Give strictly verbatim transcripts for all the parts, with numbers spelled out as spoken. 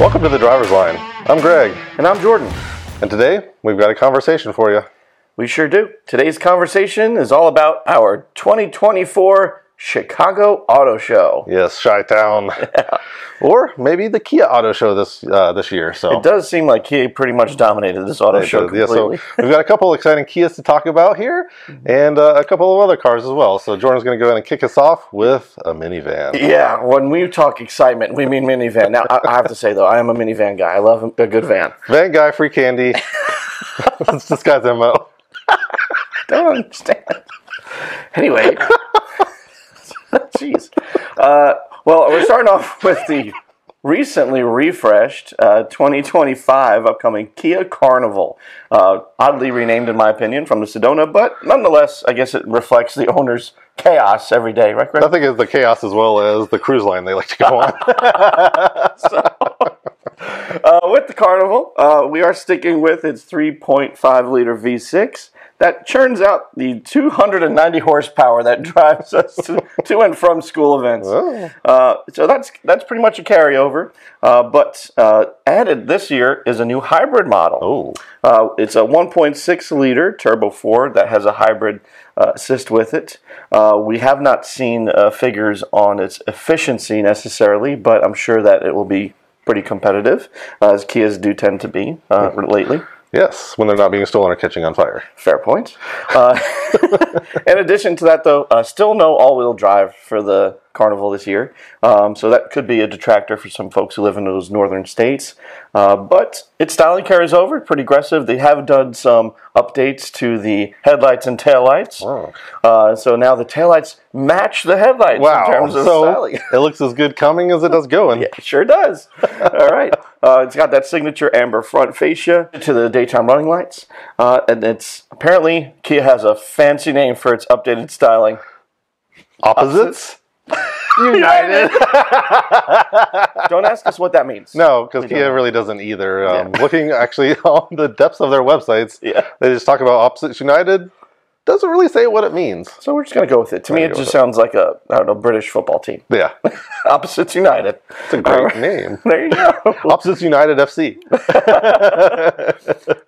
Welcome to The Driver's Line. I'm Greg. And I'm Jordan. And today, we've got a conversation for you. We sure do. Today's conversation is all about our twenty twenty-four Chicago Auto Show. Yes, Chi-Town. Yeah. Or maybe the Kia Auto Show this uh, this year. So it does seem like Kia pretty much dominated this auto they show did. completely. Yeah, so we've got a couple of exciting Kias to talk about here, and uh, a couple of other cars as well. So Jordan's going to go ahead and kick us off with a minivan. Yeah, when we talk excitement, we mean minivan. Now, I, I have to say, though, I am a minivan guy. I love a good van. Van guy, free candy. That's this guy's M O. Don't understand. Anyway... Jeez. Uh, well, we're starting off with the recently refreshed uh, twenty twenty-five upcoming Kia Carnival. Uh, oddly renamed, in my opinion, from the Sedona, but nonetheless, I guess it reflects the owner's chaos every day, right, Greg? I think it's the chaos as well as the cruise line they like to go on. so... Uh, with the Carnival, uh, we are sticking with its three point five liter V six that churns out the two hundred ninety horsepower that drives us to, to and from school events. Uh, so that's that's pretty much a carryover. Uh, but uh, added this year is a new hybrid model. Oh. Uh, it's a one point six liter Turbo four that has a hybrid uh, assist with it. Uh, we have not seen uh, figures on its efficiency necessarily, but I'm sure that it will be pretty competitive, uh, as Kias do tend to be uh, lately. Yes, when they're not being stolen or catching on fire. Fair point. Uh, in addition to that, though, uh, still no all-wheel drive for the Carnival this year, um, so that could be a detractor for some folks who live in those northern states. Uh, but its styling carries over, pretty aggressive. They have done some updates to the headlights and taillights. Wow. Uh, so now the taillights match the headlights wow. in terms of so styling. It looks as good coming as it does going. Yeah, it sure does. All right. Uh, it's got that signature amber front fascia to the daytime running lights. Uh, and it's apparently, Kia has a fancy name for its updated styling. Opposites? United. Don't ask us what that means. No, because Kia really doesn't either. Um, yeah. Looking actually on the depths of their websites, yeah. they just talk about Opposites United. Doesn't really say what it means. So we're just going to go with it. To me, it just sounds like a, I don't know, British football team. Yeah. Opposites United. It's a great uh, name. There you go. Opposites United F C.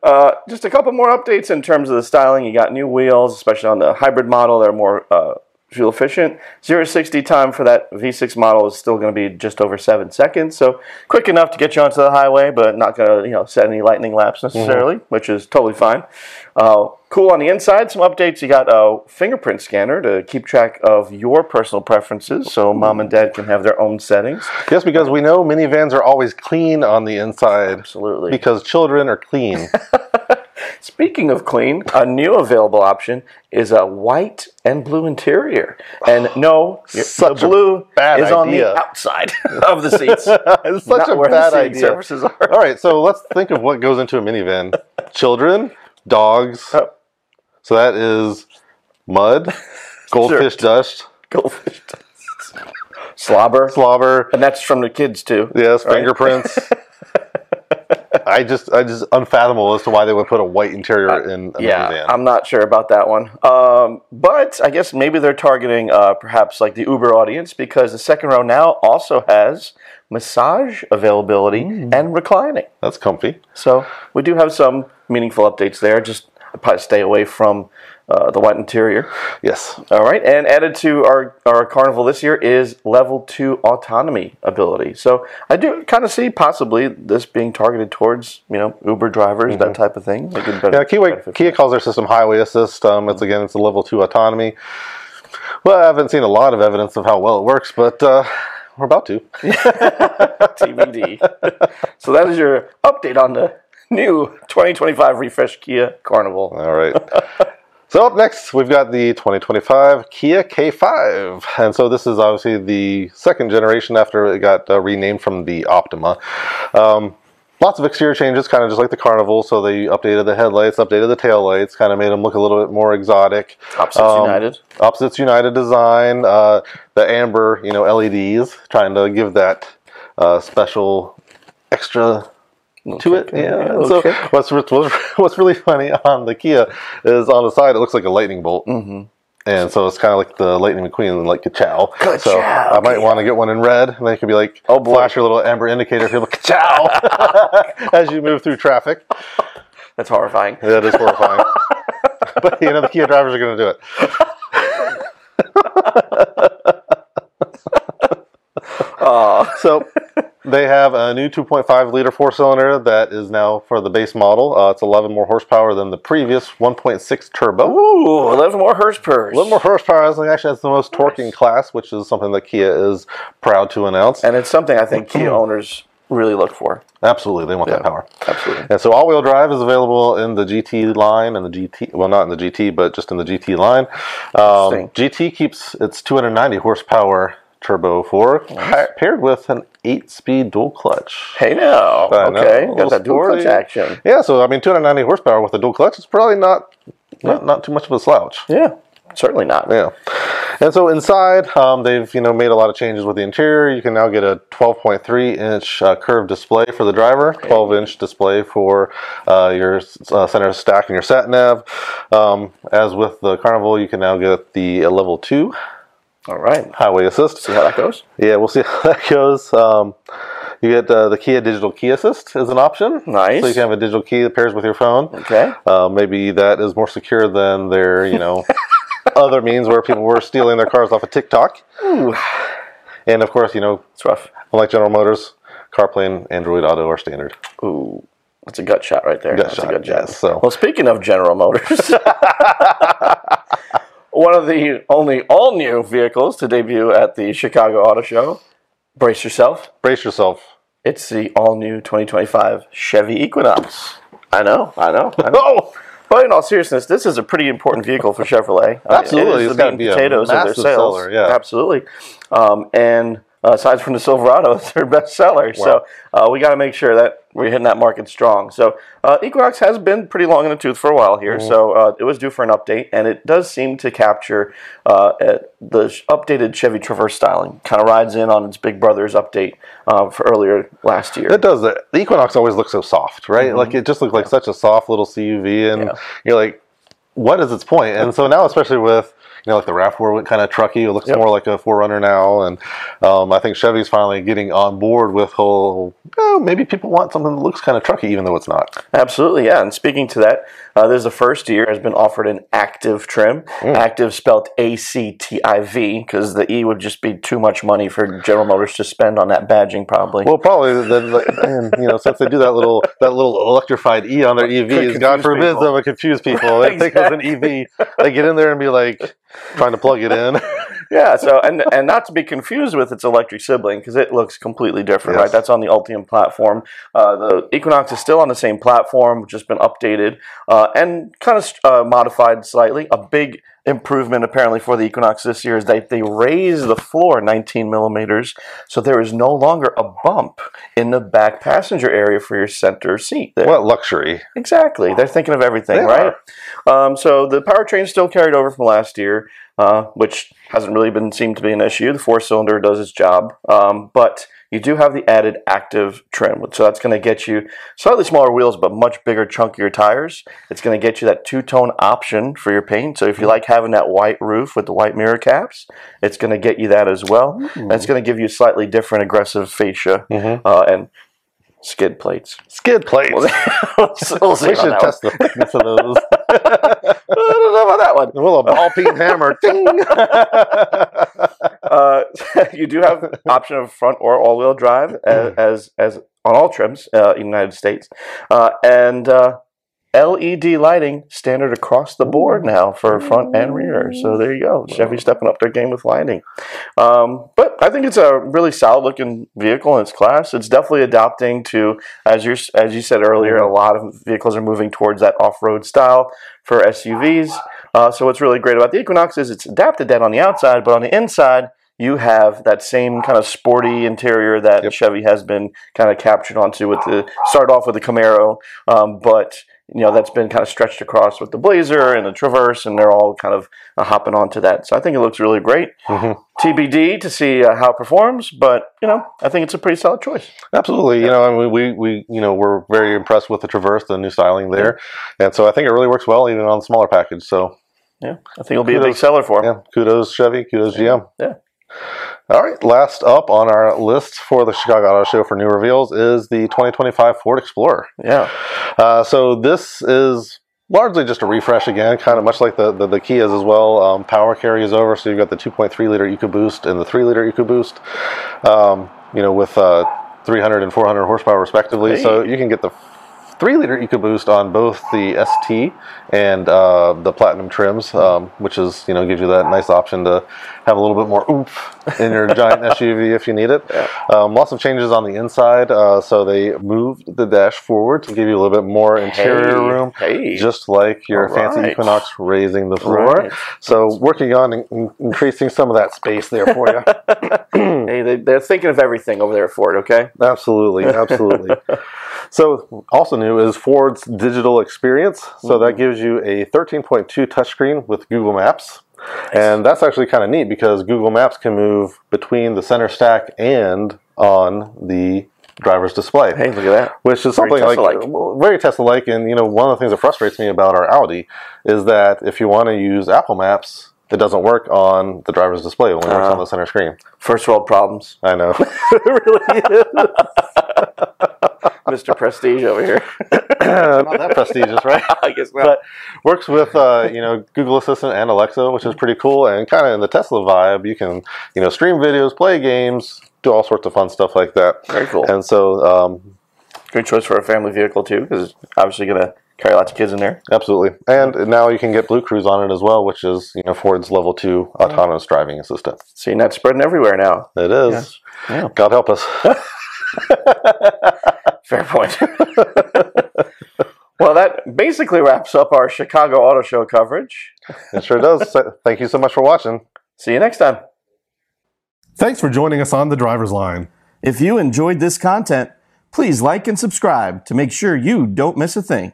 uh, just a couple more updates in terms of the styling. You got new wheels, especially on the hybrid model. They're more uh, fuel efficient. zero to sixty time for that V six model is still going to be just over seven seconds. So quick enough to get you onto the highway, but not going to, you know, set any lightning laps necessarily, mm-hmm. which is totally fine. Uh, cool on the inside. Some updates. You got a fingerprint scanner to keep track of your personal preferences, so mom and dad can have their own settings. Yes, because we know minivans are always clean on the inside. Absolutely. Because children are clean. Speaking of clean, a new available option is a white and blue interior. And no, the blue bad is idea. on the outside of the seats. It's such Not a bad idea. Services are. All right, so let's think of what goes into a minivan. Children, dogs. Oh. So that is mud, goldfish sure. dust. Goldfish dust. Slobber. Slobber. And that's from the kids, too. Yes, right? Fingerprints. I just, I just unfathomable as to why they would put a white interior uh, in a yeah, minivan. I'm not sure about that one. Um, but I guess maybe they're targeting uh, perhaps like the Uber audience, because the second row now also has massage availability mm. and reclining. That's comfy. So we do have some meaningful updates there. Just probably stay away from uh, the white interior. Yes. All right. And added to our, our Carnival this year is level two autonomy ability. So I do kind of see possibly this being targeted towards, you know, Uber drivers, mm-hmm. that type of thing. They could better, yeah, Kia, Kia calls their system Highway Assist. Um, it's again, it's a level two autonomy. Well, I haven't seen a lot of evidence of how well it works, but uh, we're about to. T B D. So that is your update on the new twenty twenty-five refresh Kia Carnival. All right. So up next, we've got the twenty twenty-five Kia K five. And so this is obviously the second generation after it got uh, renamed from the Optima. Um, lots of exterior changes, kind of just like the Carnival. So they updated the headlights, updated the taillights, kind of made them look a little bit more exotic. Opposites um, United. Opposites United design. Uh, the amber, you know, L E Ds, trying to give that uh, special extra... to it, yeah. So what's what's really funny on the Kia is on the side it looks like a lightning bolt, mm-hmm. And so it's kind of like the Lightning McQueen, like ka-chow. Ka-chow. So okay. I might want to get one in red, and they could be like, oh, flash your little amber indicator if you're like, ka-chow, as you move through traffic. That's horrifying. That is horrifying. But, you know, the Kia drivers are going to do it. Oh. So they have a new two point five liter four-cylinder that is now for the base model. Uh, it's eleven more horsepower than the previous one point six turbo. Ooh, eleven more horsepower. eleven more horsepower. Actually, that's the most torquing nice. class, which is something that Kia is proud to announce. And it's something I think Kia owners really look for. Absolutely. They want yeah, that power. Absolutely. And so all-wheel drive is available in the G T line and the G T, well, not in the G T, but just in the G T line. Um, G T keeps its two hundred ninety horsepower turbo fork nice. paired with an eight-speed dual clutch. Hey now. Uh, okay. No, got that dual clutch action. Yeah. So, I mean, two hundred ninety horsepower with a dual clutch is probably not, yeah. not, not too much of a slouch. Yeah. Certainly not. Yeah. And so inside, um, they've, you know, made a lot of changes with the interior. You can now get a twelve point three inch uh, curved display for the driver, twelve inch display for uh, your uh, center stack and your sat nav. Um, as with the Carnival, you can now get the uh, level two. All right. Highway Assist. See how that goes? Yeah, we'll see how that goes. Um, you get uh, the Kia Digital Key Assist as an option. Nice. So you can have a digital key that pairs with your phone. Okay. Uh, maybe that is more secure than their, you know... other means where people were stealing their cars off of TikTok. Ooh. And of course, you know, it's rough. Unlike General Motors, CarPlay and Android Auto are standard. Ooh, that's a gut shot right there. Gut that's shot, a gut yes, shot. So. Well, speaking of General Motors, one of the only all-new vehicles to debut at the Chicago Auto Show. Brace yourself. Brace yourself. It's the all-new twenty twenty-five Chevy Equinox. I know, I know, I know. Oh! But in all seriousness, this is a pretty important vehicle for Chevrolet. Absolutely. I mean, it is it's the meat and be potatoes a of their sales. Seller, yeah. Absolutely. Um, and uh, aside from the Silverado, it's their best seller. Wow. So uh, we got to make sure that we're hitting that market strong. So uh, Equinox has been pretty long in the tooth for a while here. Mm-hmm. So uh, it was due for an update, and it does seem to capture uh, the updated Chevy Traverse styling. Kind of rides in on its Big Brother's update uh, for earlier last year. It does. The Equinox always looks so soft, right? Mm-hmm. Like it just looked like yeah. such a soft little C U V, and yeah. you're like, what is its point? And so now, especially with you know, like the RAV four went kind of trucky. It looks yep. more like a four runner now. And um, I think Chevy's finally getting on board with whole, oh, maybe people want something that looks kind of trucky, even though it's not. Absolutely, yeah. And speaking to that, uh, this is the first year has been offered an active trim. Mm. Active spelled A C T I V, because the E would just be too much money for General Motors to spend on that badging, probably. Well, probably. Then, like, man, you know, since they do that little that little electrified E on their E Vs, God forbid they would confuse people. They exactly. think it was an E V. They get in there and be like... trying to plug it in. Yeah, so and and not to be confused with its electric sibling, because it looks completely different, yes. right? That's on the Ultium platform. Uh, the Equinox is still on the same platform, just been updated uh, and kind of uh, modified slightly. A big improvement apparently for the Equinox this year is that they raised the floor nineteen millimeters, so there is no longer a bump in the back passenger area for your center seat. There. What luxury! Exactly, they're thinking of everything, they right? Um, so the powertrain still carried over from last year. Uh, which hasn't really been seemed to be an issue. The four-cylinder does its job, um, but you do have the added active trim, so that's going to get you slightly smaller wheels, but much bigger, chunkier tires. It's going to get you that two-tone option for your paint, so if you like having that white roof with the white mirror caps, it's going to get you that as well. Mm-hmm. And it's going to give you slightly different aggressive fascia mm-hmm. uh, and skid plates. Skid plates! We'll see. We'll see we should test one. The thickness of those. I don't know about that one. A little ball-peen hammer. Ding! uh, you do have an option of front or all-wheel drive, as, as, as on all trims uh, in the United States. Uh, and... Uh, L E D lighting standard across the board now for front and rear. So there you go. Chevy stepping up their game with lighting. Um, but I think it's a really solid looking vehicle in its class. It's definitely adapting to, as you as you said earlier, a lot of vehicles are moving towards that off-road style for S U Vs. Uh, so what's really great about the Equinox is it's adapted that on the outside, but on the inside, you have that same kind of sporty interior that yep. Chevy has been kind of captured onto with the, start off with the Camaro, um, but... you know, that's been kind of stretched across with the Blazer and the Traverse, and they're all kind of uh, hopping onto that. So I think it looks really great. Mm-hmm. T B D to see uh, how it performs, but, you know, I think it's a pretty solid choice. Absolutely. Yeah. You know, I mean, we, we, you know, we're very impressed with the Traverse, the new styling there. Yeah. And so I think it really works well even on the smaller package, so... Yeah, I think it'll be kudos. a big seller for them. Yeah, kudos Chevy, kudos G M. Yeah. All right, last up on our list for the Chicago Auto Show for new reveals is the twenty twenty-five Ford Explorer. Yeah. Uh, so this is largely just a refresh again, kind of much like the, the, the Kias as well. Um, power carries over, so you've got the two point three liter EcoBoost and the three liter EcoBoost, um, you know, with uh, three hundred and four hundred horsepower respectively. Hey. So you can get the three liter EcoBoost on both the S T and uh, the Platinum trims, um, which is, you know, gives you that nice option to have a little bit more oomph in your giant S U V if you need it. Yeah. Um, lots of changes on the inside. Uh, so they moved the dash forward to give you a little bit more interior hey, room, hey. just like your All fancy right. Equinox raising the floor. Right. So working on in- increasing some of that space there for you. Hey, they're thinking of everything over there at Ford, okay? Absolutely, absolutely. So also new is Ford's digital experience. So mm-hmm. that gives you a thirteen point two touchscreen with Google Maps. Nice. And that's actually kind of neat because Google Maps can move between the center stack and on the driver's display. Hey, look at that. Which is something very like very Tesla-like. And, you know, one of the things that frustrates me about our Audi is that if you want to use Apple Maps, it doesn't work on the driver's display. It only works uh, on the center screen. First world problems. I know. It really is. Mister Prestige over here. Not that prestigious, right? I guess not. But works with uh, you know, Google Assistant and Alexa, which is pretty cool. And kind of in the Tesla vibe, you can, you know, stream videos, play games, do all sorts of fun stuff like that. Very cool. And so, um, good choice for a family vehicle too, because it's obviously going to carry lots of kids in there. Absolutely. And now you can get Blue Cruise on it as well, which is, you know, Ford's level two autonomous driving assistant. So you're not spreading everywhere now. It is. Yeah. Yeah. God help us. Fair point. Well, that basically wraps up our Chicago Auto Show coverage. It sure does. Thank you so much for watching. See you next time. Thanks for joining us on The Driver's Line. If you enjoyed this content, please like and subscribe to make sure you don't miss a thing.